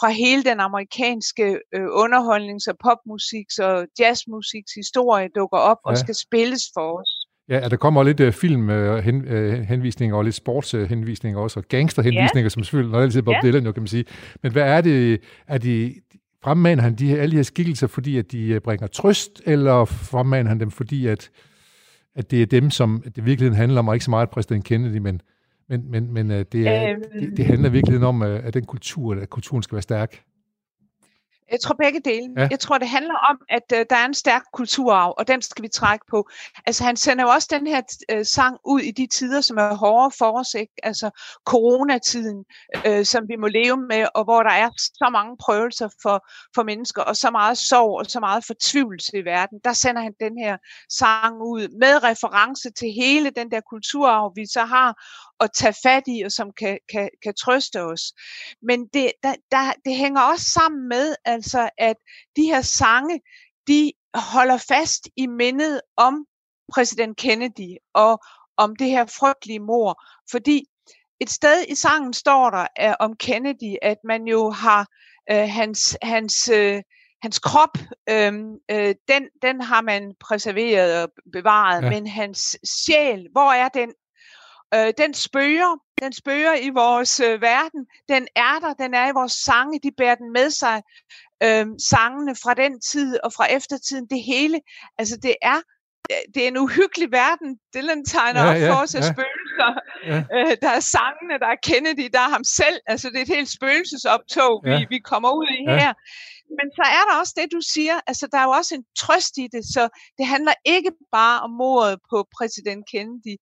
fra hele den amerikanske øh, underholdnings- og popmusiks- og jazzmusiks historie dukker op ja. Og skal spilles for os. Ja, der kommer lidt uh, filmhenvisninger uh, uh, og lidt sportshenvisninger uh, også, og gangsterhenvisninger, yeah. som selvfølgelig noget altid Bob yeah. Dylan, jo, kan man sige. Men hvad er det, er de, fremmaner han de her, alle de her skikkelser, fordi at de bringer trøst, eller fremmaner han dem, fordi at, at det er dem, som det virkelig handler om, og ikke så meget præsident Kennedy, men, men, men, men uh, det, er, um... det, det handler virkelig om, uh, at den kultur, at kulturen skal være stærk? Jeg tror begge dele. Ja. Jeg tror, det handler om, at uh, der er en stærk kulturarv, og den skal vi trække på. Altså, han sender jo også den her uh, sang ud i de tider, som er hårdere for os, ikke? Altså, coronatiden, uh, som vi må leve med, og hvor der er så mange prøvelser for, for mennesker, og så meget sorg, og så meget fortvivlelse i verden. Der sender han den her sang ud, med reference til hele den der kulturarv, vi så har, at tage fat i, og som kan, kan, kan trøste os. Men det, der, der, det hænger også sammen med, altså at de her sange, de holder fast i mindet om præsident Kennedy, og om det her frygtelige mord. Fordi et sted i sangen står der uh, om Kennedy, at man jo har uh, hans... hans uh, Hans krop, øh, øh, den, den har man preserveret og bevaret, ja. Men hans sjæl, hvor er den? Øh, den spøger, den spøger i vores øh, verden, den er der, den er i vores sange, de bærer den med sig, øh, sangene fra den tid og fra eftertiden, det hele, altså det er, det er en uhyggelig verden, Dylan tegner ja, op ja, for os af ja. Spøgelser, ja. Øh, der er sangene, der er Kennedy, der er ham selv, altså det er et helt spøgelsesoptog, ja. vi, vi kommer ud i ja. Her. Men så er der også det, du siger, altså der er jo også en trøst i det, så det handler ikke bare om mordet på præsident Kennedy,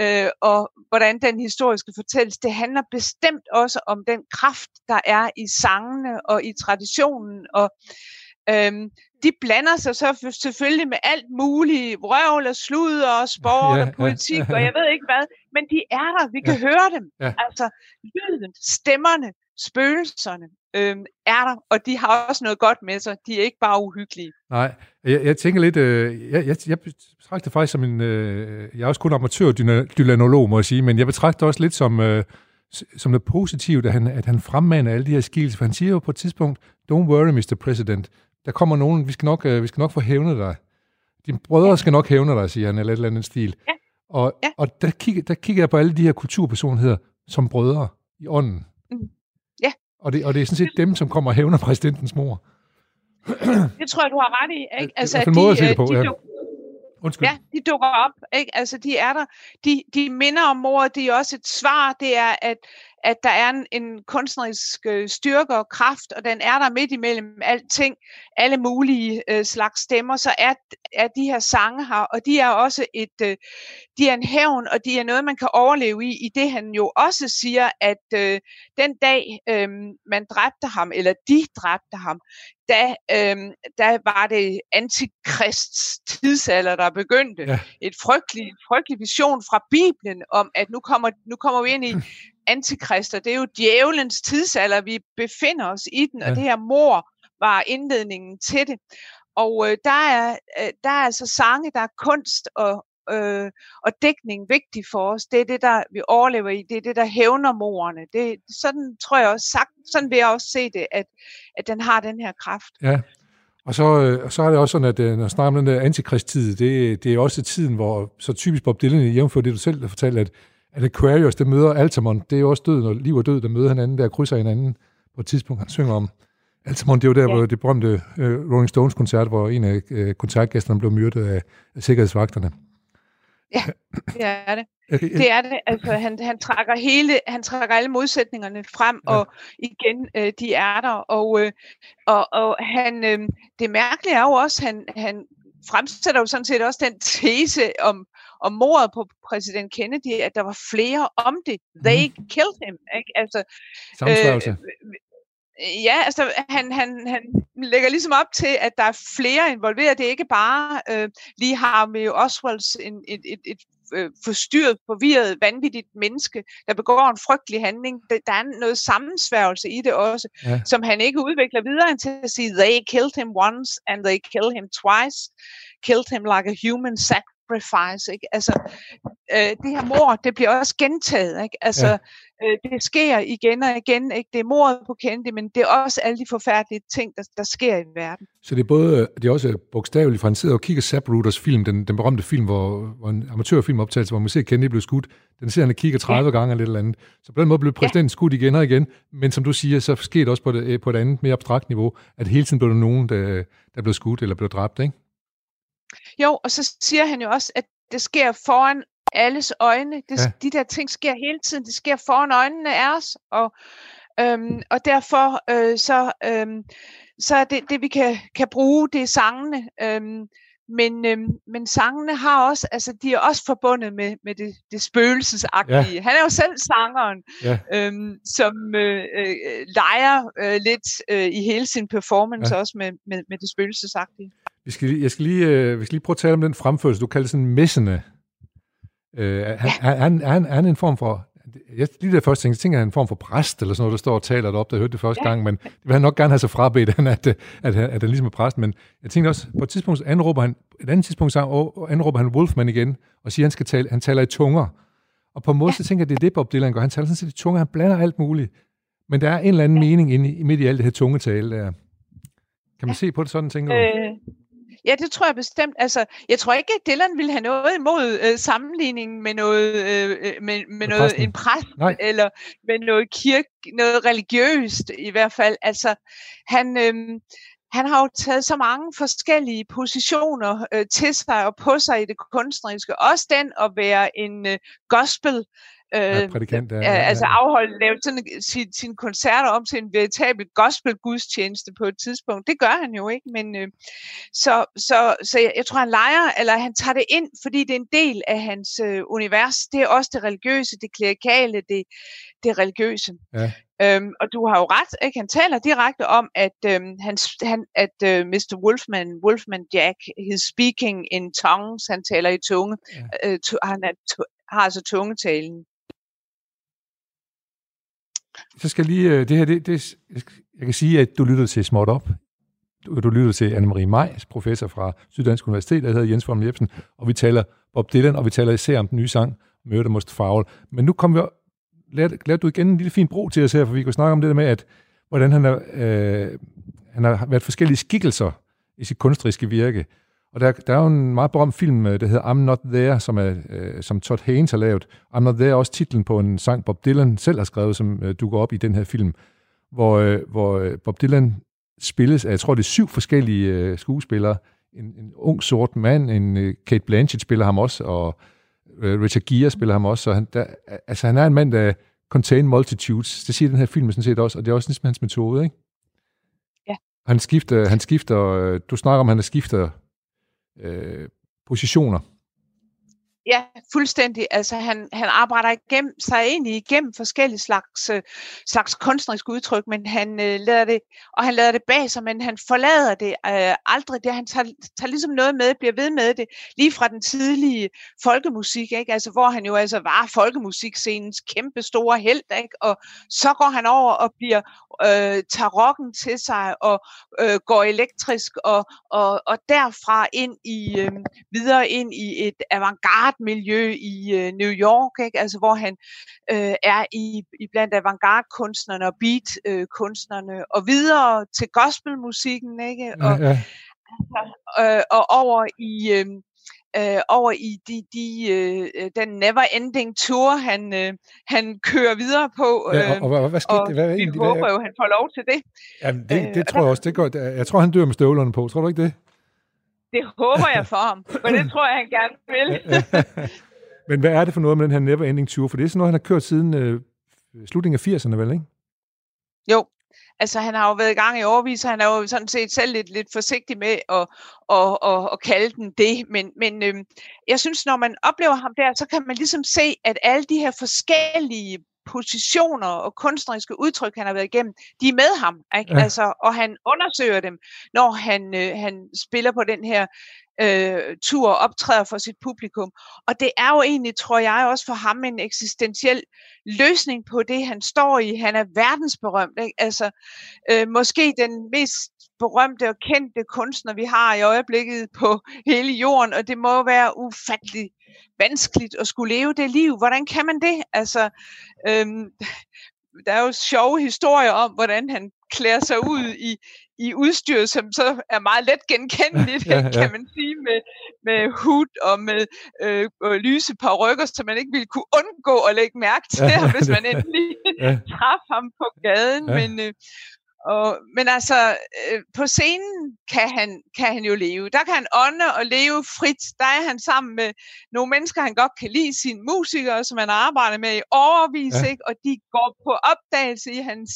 øh, og hvordan den historiske fortælles, det handler bestemt også om den kraft, der er i sangene og i traditionen, og øhm, de blander sig så selvfølgelig med alt muligt, vrøvl og sludder og sport ja, og politik, ja, ja, ja. Og jeg ved ikke hvad, men de er der, vi kan ja. Høre dem, ja. Altså lyden, stemmerne, spøgelserne. Øhm, er der, og de har også noget godt med sig. De er ikke bare uhyggelige. Nej, jeg, jeg tænker lidt, øh, jeg, jeg, jeg betragter det faktisk som en, øh, jeg er også kun amatør-dylanolog, må jeg sige, men jeg betragter også lidt som, øh, som noget positivt, at han, at han fremmaner alle de her skills, for han siger jo på et tidspunkt, don't worry, mister President, der kommer nogen, vi skal nok, øh, vi skal nok få hævnet dig. Dine brødre ja. Skal nok hævne dig, siger han, eller et eller andet stil. Ja. Og, ja. Og der, kigger, der kigger jeg på alle de her kulturpersonligheder som brødre i ånden. Mm. Og det, og det er sådan set dem, som kommer og hævner præsidentens mor. Det tror jeg, du har ret i. Ikke? Altså, det er en måde at se det på, de, ja. Undskyld. Ja, de dukker op. Ikke? Altså, de er der. De, de minder om mordet. Det er også et svar. Det er, at, at der er en, en kunstnerisk øh, styrke og kraft, og den er der midt imellem alting, alle mulige øh, slags stemmer, så er, er de her sange her, og de er også et, øh, de er en hævn, og de er noget, man kan overleve i, i det han jo også siger, at øh, den dag, øh, man dræbte ham, eller de dræbte ham, da, øhm, da var det antikrists tidsalder, der begyndte. Ja. Et frygteligt, frygtelig vision fra Bibelen om, at nu kommer, nu kommer vi ind i antikrister. Det er jo djævelens tidsalder, vi befinder os i den, ja. Og det her mord var indledningen til det. Og øh, der, er, øh, der er altså sange, der er kunst og, øh, og dækning vigtig for os. Det er det, der vi overlever i. Det er det, der hævner morderne. Det, sådan tror jeg også sagt. Sådan vil jeg også se det, at, at den har den her kraft. Ja, og så, øh, så er det også sådan, at øh, når snakker om den der antikrigstid, det, det er også tiden, hvor så typisk Bob Dylan, jævnfører det, du selv fortalte, at, at Aquarius, der møder Altamon, det er jo også døden, og liv og død, der møder hinanden, der krydser hinanden på et tidspunkt, han synger om. Altamon, det er jo der, ja. Hvor det berømte øh, Rolling Stones-koncert, hvor en af øh, koncertgæsterne blev myrdet af, af sikkerhedsvagterne. Ja, det er det. Det er det. Altså, han, han, trækker hele, han trækker alle modsætningerne frem, og igen, øh, de er der. Og, øh, og, og han, øh, det mærkelige er jo også, han, han fremsætter jo sådan set også den tese om, om mordet på præsident Kennedy, at der var flere om det. They mm. killed him. Ikke? Altså, samsværgelse. Øh, Ja, altså han, han, han lægger ligesom op til, at der er flere involveret. Det er ikke bare øh, lige har med Oswalds en, et, et, et øh, forstyrret, forvirret, vanvittigt menneske, der begår en frygtelig handling. Der, der er noget sammensværgelse i det også, ja. Som han ikke udvikler videre end til at sige, they killed him once, and they killed him twice, killed him like a human sacrifice. Ikke? Altså, øh, det her mord, det bliver også gentaget, ikke? Altså... Ja. Det sker igen og igen, ikke? Det er mordet på Kennedy, men det er også alle de forfærdelige ting, der, der sker i verden. Så det er både, det er også bogstaveligt, for han sidder og kigger Zapruders film, den, den berømte film, hvor, hvor en amatørfilmoptagelse, hvor man ser Kennedy blev skudt, den ser han og kigger tredive ja. Gange eller et eller andet. Så på den måde blev præsidenten ja. Skudt igen og igen, men som du siger, så sker det også på et, på et andet, mere abstrakt niveau, at hele tiden blev der nogen, der, der blev skudt eller blev dræbt, ikke? Jo, og så siger han jo også, at det sker foran alles øjne. Det, ja. De der ting sker hele tiden. Det sker foran øjnene af os. Og, øhm, og derfor øh, så, øhm, så er det, det vi kan, kan bruge, det er sangene. Øhm, men, øhm, men sangene har også, altså de er også forbundet med, med det, det spøgelsesagtige. Ja. Han er jo selv sangeren, ja. øhm, som øh, øh, leger øh, lidt øh, i hele sin performance ja. Også med, med, med det spøgelsesagtige. Vi skal, jeg skal lige, øh, vi skal lige prøve at tale om den fremførelse, du kalder sådan messende. Øh, han, ja. han, han, han er en form for jeg, lige der første ting, jeg tænker han er en form for præst eller sådan noget, der står og taler derop, der hørte det første ja. gang, men det vil han nok gerne have sig frabedt at, at, at, at han ligesom er præst, men jeg tænkte også på et tidspunkt anråber han et andet tidspunkt anråber han Wolfman igen og siger han skal tale, han taler i tunger og på en måde ja. Så tænker jeg, det er det Bob Dylan gør, han taler sådan set i tunger, han blander alt muligt, men der er en eller anden ja. Mening inde, midt i alt det her tungetale der. Kan man ja. Se på det sådan, tænker øh. du? Ja, det tror jeg bestemt. Altså, jeg tror ikke, at Dylan ville have noget imod øh, sammenligningen med noget, øh, med, med noget en præst Nej. Eller med noget kirke, noget religiøst i hvert fald. Altså, han øh, han har jo taget så mange forskellige positioner øh, til sig og på sig i det kunstneriske. Også den at være en øh, gospel. Øh, ja, prædikant, ja, ja, ja. Altså afholde, lave sådan sin, sine koncerter om til en veritabel gospelgudstjeneste på et tidspunkt. Det gør han jo ikke, men øh, så, så, så jeg, jeg tror, han leger, eller han tager det ind, fordi det er en del af hans øh, univers. Det er også det religiøse, det klerikale, det, det religiøse. Ja. Øhm, og du har jo ret, ikke? Han taler direkte om, at, øhm, han, han, at øh, mister Wolfman, Wolfman Jack, he's speaking in tongues, han taler i tunge, ja. øh, to, han er, to, har altså tungetalen. Så skal lige, det her, det, det, jeg kan sige, at du lytter til Småt Op. Du, du lytter til Anne-Marie Maj, professor fra Syddansk Universitet, der hedder Jens Folmer Jebsen, og vi taler Bob Dylan, og vi taler især om den nye sang, Murder Most Foul. Men nu kom vi, lærte, lærte du igen en lille fin bro til os her, for vi kunne snakke om det der med, at hvordan han har, øh, han har været forskellige skikkelser i sit kunstneriske virke. Og der, der er jo en meget berømt film, der hedder I'm Not There, som, er, øh, som Todd Haynes har lavet. I'm Not There er også titlen på en sang, Bob Dylan selv har skrevet, som øh, dukker op i den her film, hvor, øh, hvor Bob Dylan spilles af, jeg tror det er syv forskellige øh, skuespillere. En, en ung sort mand, en øh, Cate Blanchett spiller ham også, og øh, Richard Gere spiller ham også. Så han, der, altså, han er en mand, der Contain Multitudes. Det siger den her film sådan set også, og det er også ligesom hans metode, ikke? Ja. Han skifter, han skifter du snakker om, han skifter øh, positioner. Ja, fuldstændig. Altså, han, han arbejder igennem, sig egentlig igennem forskellige slags, slags kunstneriske udtryk, men han øh, lader det, og han lader det bag sig, men han forlader det øh, aldrig. Det, han tager, tager ligesom noget med, bliver ved med det, lige fra den tidlige folkemusik, ikke? Altså, hvor han jo altså var folkemusikscenens kæmpe store helt, ikke? Og så går han over og bliver, øh, tager rocken til sig og øh, går elektrisk og, og, og derfra ind i, øh, videre ind i et avantgarde miljø i øh, New York, ikke? Altså hvor han øh, er i, i blandt avantgarde-kunstnerne og beat-kunstnerne øh, og videre til gospelmusikken, ikke? Og, ja, ja. Altså, øh, og over i øh, øh, over i de, de øh, den Neverending Tour han øh, han kører videre på. Øh, ja, og, og, og hvad skete og det? Hvad egentlig? Vi håber jo han får lov til det. Jamen, det, det tror jeg også. Det går. Jeg tror han dør med støvlerne på. Tror du ikke det? Det håber jeg for ham, men det tror jeg, han gerne vil. Men hvad er det for noget med den her Neverending Tour? For det er sådan noget, han har kørt siden øh, slutningen af firserne, vel, ikke? Jo, altså han har jo været i gang i årvis, og han er jo sådan set selv lidt, lidt forsigtig med at, at, at, at kalde den det. Men, men øh, jeg synes, når man oplever ham der, så kan man ligesom se, at alle de her forskellige positioner og kunstneriske udtryk, han har været igennem, de er med ham, ikke? Ja. Altså, og han undersøger dem, når han, øh, han spiller på den her øh, tur og optræder for sit publikum. Og det er jo egentlig, tror jeg, også for ham en eksistentiel løsning på det, han står i. Han er verdensberømt, ikke? Altså, øh, måske den mest berømte og kendte kunstner, vi har i øjeblikket på hele jorden, og det må være ufatteligt vanskeligt at skulle leve det liv. Hvordan kan man det? Altså, øhm, der er jo sjove historier om, hvordan han klæder sig ud i, i udstyr, som så er meget let genkendeligt, ja, ja. Kan man sige, med, med hud og med øh, og lyse parykker, som man ikke ville kunne undgå at lægge mærke til, ja, ja. Hvis man endelig ja. Traf ham på gaden. Ja. Men øh, Og, men altså, øh, på scenen kan han, kan han jo leve. Der kan han ånde og leve frit. Der er han sammen med nogle mennesker, han godt kan lide, sine musikere, som han arbejder med i årevis, ja. Ikke? Og de går på opdagelse i hans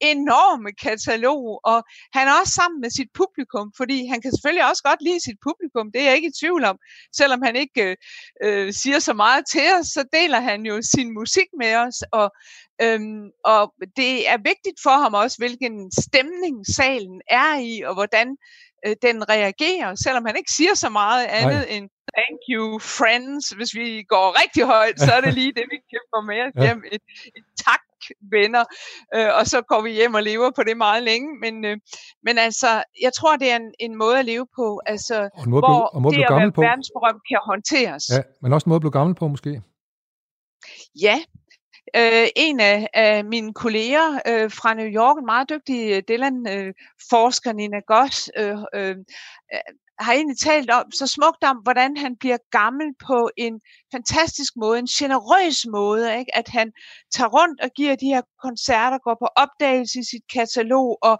enorme katalog. Og han er også sammen med sit publikum, fordi han kan selvfølgelig også godt lide sit publikum. Det er jeg ikke i tvivl om. Selvom han ikke øh, siger så meget til os, så deler han jo sin musik med os. Og Øhm, og det er vigtigt for ham også, hvilken stemning salen er i, og hvordan øh, den reagerer, selvom han ikke siger så meget andet Nej. End thank you friends. Hvis vi går rigtig højt, så er det lige det, vi kæmper med hjem. Et, et tak, venner. Øh, og så går vi hjem og lever på det meget længe. Men, øh, men altså, jeg tror, det er en, en måde at leve på, altså, og måde hvor blive, og det at være på. Verdensberømt kan håndteres. Ja, men også en måde at blive gammel på, måske? Ja. Uh, en af, af mine kolleger uh, fra New York, en meget dygtig Dylan-forsker, uh, Nina Goss, uh, uh, har egentlig talt om, så smukt om, hvordan han bliver gammel på en fantastisk måde, en generøs måde, ikke? At han tager rundt og giver de her koncerter, går på opdagelse i sit katalog, og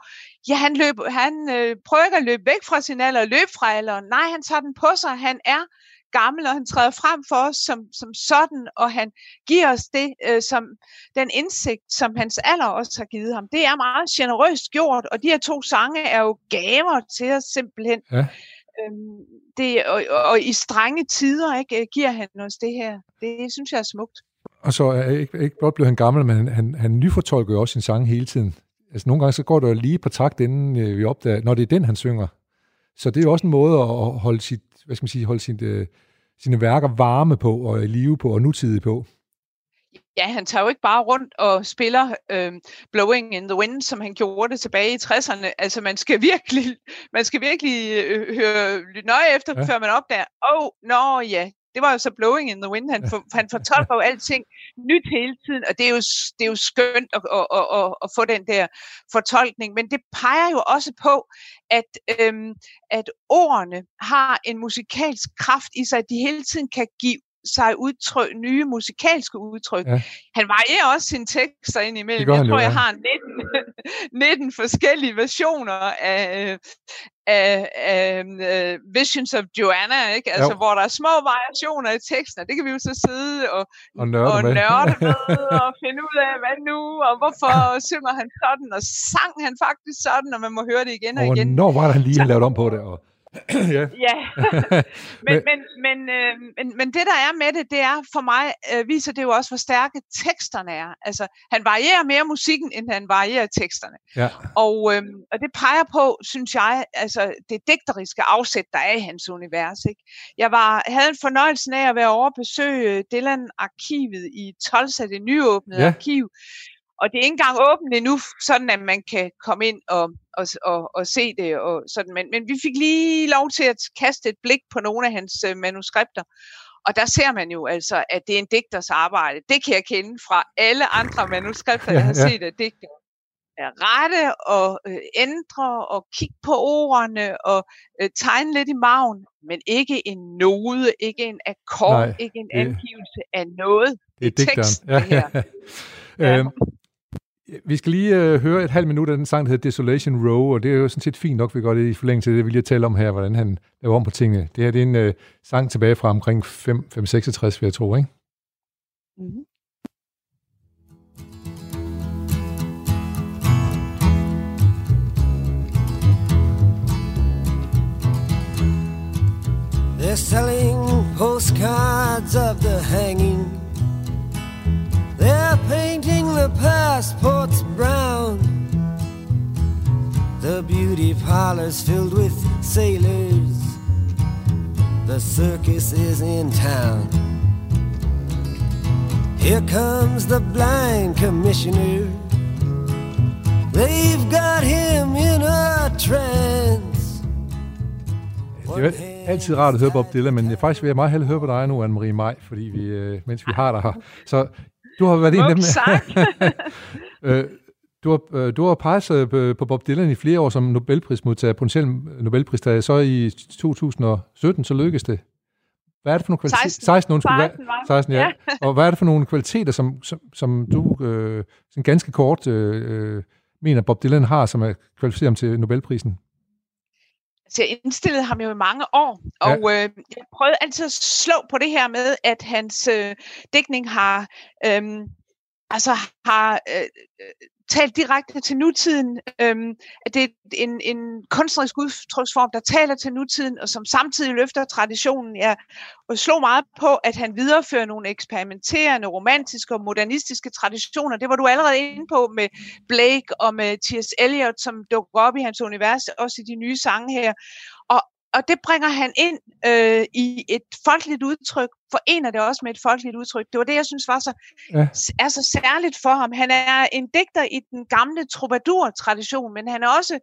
ja, han, løb, han øh, prøver ikke at løbe væk fra sin alder og løbe fra alderen. Nej, han tager den på sig, han er gammel, og han træder frem for os som, som sådan, og han giver os det, øh, som den indsigt, som hans alder også har givet ham. Det er meget generøst gjort, og de her to sange er jo gaver til os simpelthen. Ja. Øhm, det, og, og i strenge tider, ikke, giver han os det her. Det synes jeg er smukt. Og så er ikke, ikke blot blev han gammel, men han, han, han nyfortolker jo også sin sange hele tiden. Altså nogle gange så går det jo lige på takt, inden øh, vi opdager, når det er den, han synger. Så det er jo også en måde at holde sit hvad skal man sige, holde sine, øh, sine værker varme på, og i live på, og nutidige på. Ja, han tager jo ikke bare rundt og spiller øh, Blowing in the Wind, som han gjorde det tilbage i tresserne. Altså, man skal virkelig, man skal virkelig øh, høre lidt nøje efter, ja. Før man opdager, åh, oh, nå ja, det var jo så Blowing in the Wind. Han, for, han fortolker jo alting nyt hele tiden, og det er jo, det er jo skønt at, at, at, at, at få den der fortolkning. Men det peger jo også på, at, øhm, at ordene har en musikalsk kraft i sig, at de hele tiden kan give sig udtryk, nye musikalske udtryk. Ja. Han varierer også sine tekster indimellem. Jeg tror, jeg har nitten, nitten forskellige versioner af, af, af uh, Visions of Joanna, ikke? Altså, hvor der er små variationer i teksten, det kan vi jo så sidde og, og nørde, og med. nørde med, og finde ud af, hvad nu, og hvorfor synger han sådan, og sang han faktisk sådan, og man må høre det igen og, og igen. Hvornår var der lige, så han lavede om på det, og ja, ja. men, men, men, øh, men, men det der er med det, det er for mig, øh, viser det jo også, hvor stærke teksterne er. Altså, han varierer mere musikken, end han varierer teksterne. Ja. Og, øh, og det peger på, synes jeg, altså det digteriske afsæt, der er i hans univers. Ikke? Jeg var, havde en fornøjelse af at være over at besøge Dylan-arkivet i Tulsa, det nyåbnede ja. arkiv. Og det er ikke engang åbent endnu, sådan at man kan komme ind og, og, og, og se det. Og sådan. Men, men vi fik lige lov til at kaste et blik på nogle af hans øh, manuskripter. Og der ser man jo altså, at det er en digters arbejde. Det kan jeg kende fra alle andre manuskripter, jeg har ja, ja. set af digter. Rette og øh, ændre og kigge på ordene og øh, tegne lidt i maven. Men ikke en node, ikke en akkord, Nej, ikke en det, angivelse af noget. Det er digteren. Teksten, det her. ja. øhm. Vi skal lige øh, høre et halvt minut af den sang, der hedder Desolation Row, og det er jo sådan set fint nok, vi gør det i forlængelse af det, vi lige taler om her, hvordan han laver om på tingene. Det her det er en øh, sang tilbage fra omkring fem seksogtres, vil jeg tro, ikke? Mm-hmm. They're selling postcards of the hanging. They're painting the passports brown. The beauty parlors filled with sailors. The circus is in town. Here comes the blind commissioner. They've got him in a trance. What? Altid rart at høre Bob Dylan, men faktisk vil jeg meget hellere høre på dig nu, Anne-Marie Maj, fordi vi, mens vi har dig her. Så du har været en af dem. du har, du har peget på Bob Dylan i flere år som Nobelprismodtager, potentiel Nobelpristager. Så i to tusind og sytten, så lykkedes det. Hvad er det for nogle kvaliteter? seksten, seksten, seksten, ja. Og hvad er det for nogle kvaliteter, som, som, som du øh, sådan ganske kort øh, mener, Bob Dylan har, som er kvalificeret ham til Nobelprisen? Så jeg indstillede ham jo i mange år, og ja. øh, jeg prøvede altid at slå på det her med, at hans øh, digtning har, øh, altså har øh, talt direkte til nutiden. Øh, at det er en, en kunstnerisk udtryksform, der taler til nutiden, og som samtidig løfter traditionen. Jeg slog meget på, at han viderefører nogle eksperimenterende, romantiske og modernistiske traditioner. Det var du allerede inde på med Blake og med T S Eliot, som dukker op i hans univers, også i de nye sange her. Og, og det bringer han ind øh, i et folkeligt udtryk, forener det også med et folkeligt udtryk. Det var det, jeg synes var så, ja. er så særligt for ham. Han er en digter i den gamle troubadour-tradition, men han er også,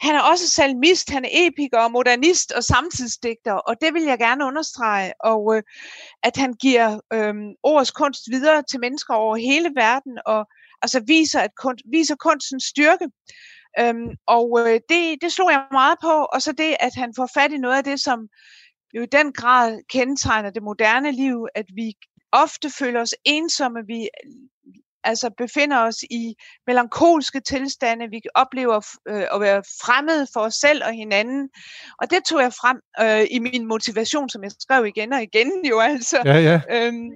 han er også salmist, han er epiker og modernist og samtidsdigter, og det vil jeg gerne understrege, og øh, at han giver øh, ordets kunst videre til mennesker over hele verden, og altså viser, at kun, viser kunstens styrke. Øhm, og øh, det, det slog jeg meget på, og så det, at han får fat i noget af det, som jo i den grad kendetegner det moderne liv, at vi ofte føler os ensomme, vi altså befinder os i melankolske tilstande, vi oplever øh, at være fremmede for os selv og hinanden, og det tog jeg frem øh, i min motivation, som jeg skrev igen og igen jo altså. Ja, ja. Øhm,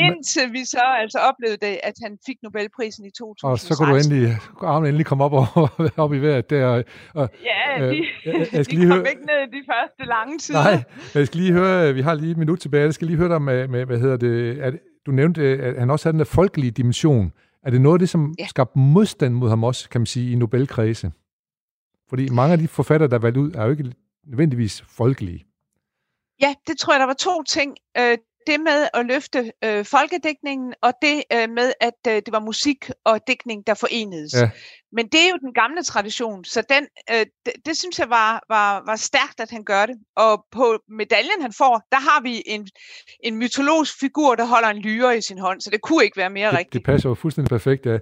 Indtil vi så altså oplevede det, at han fik Nobelprisen i to tusind og seksten. Og så kunne du endelig, armen endelig komme op, og, op i vejret der. Og, ja, de, øh, jeg, jeg skal de lige kom høre, ikke ned de første lange tider. Nej, jeg skal lige høre, vi har lige et minut tilbage, jeg skal lige høre dig med, med hvad hedder det, at du nævnte, at han også havde den der folkelige dimension. Er det noget af det, som ja. skabte modstand mod ham også, kan man sige, i Nobelkredse? Fordi mange af de forfattere, der er valgt ud, er jo ikke nødvendigvis folkelige. Ja, det tror jeg, der var to ting. Det med at løfte øh, folkedigtningen, og det øh, med, at øh, det var musik og digtning, der forenedes. Ja. Men det er jo den gamle tradition, så den, øh, det, det synes jeg var, var, var stærkt, at han gør det. Og på medaljen, han får, der har vi en, en mytologisk figur, der holder en lyre i sin hånd, så det kunne ikke være mere det, rigtigt. Det passer jo fuldstændig perfekt, ja.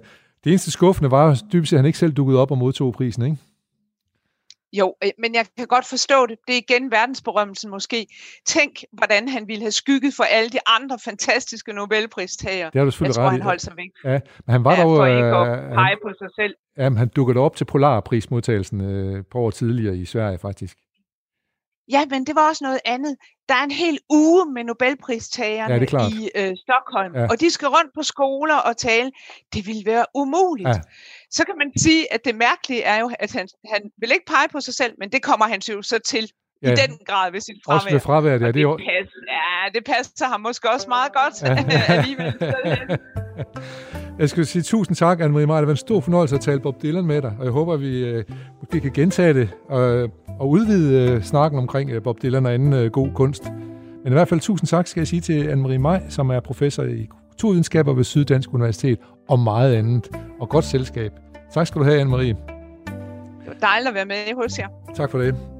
Det eneste skuffende var dybest set, at han ikke selv dukkede op og modtog prisen, ikke? Jo, men jeg kan godt forstå det. Det er igen verdensberømmelsen måske. Tænk, hvordan han ville have skygget for alle de andre fantastiske Nobelpristagere. Det har du selvfølgelig ret i. Jeg tror, han holdt sig væk. Ja, men han var ja, dog, for ikke at pege på sig selv. Jamen, han dukkede op til Polarprismodtagelsen øh, på år tidligere i Sverige, faktisk. Ja, men det var også noget andet. Der er en hel uge med Nobelpristagerne ja, i øh, Stockholm, ja. Og de skal rundt på skoler og tale. Det ville være umuligt. Ja. Så kan man sige, at det mærkelige er jo, at han, han vil ikke pege på sig selv, men det kommer han jo så til ja. I den grad ved sit fravær. Også ved fraværet, ja. Det, det, passer, ja, det passer ham måske også meget godt. Ja. Jeg skal sige tusind tak, Anne-Marie Maj. Det var en stor fornøjelse at tale Bob Dylan med dig, og jeg håber, at vi øh, kan gentage det og, og udvide øh, snakken omkring øh, Bob Dylan og anden øh, god kunst. Men i hvert fald tusind tak skal jeg sige til Anne-Marie Maj, som er professor i kulturvidenskaber ved Syddansk Universitet og meget andet. Og godt selskab. Tak skal du have, Anne-Marie. Det var dejligt at være med hos jer. Tak for det.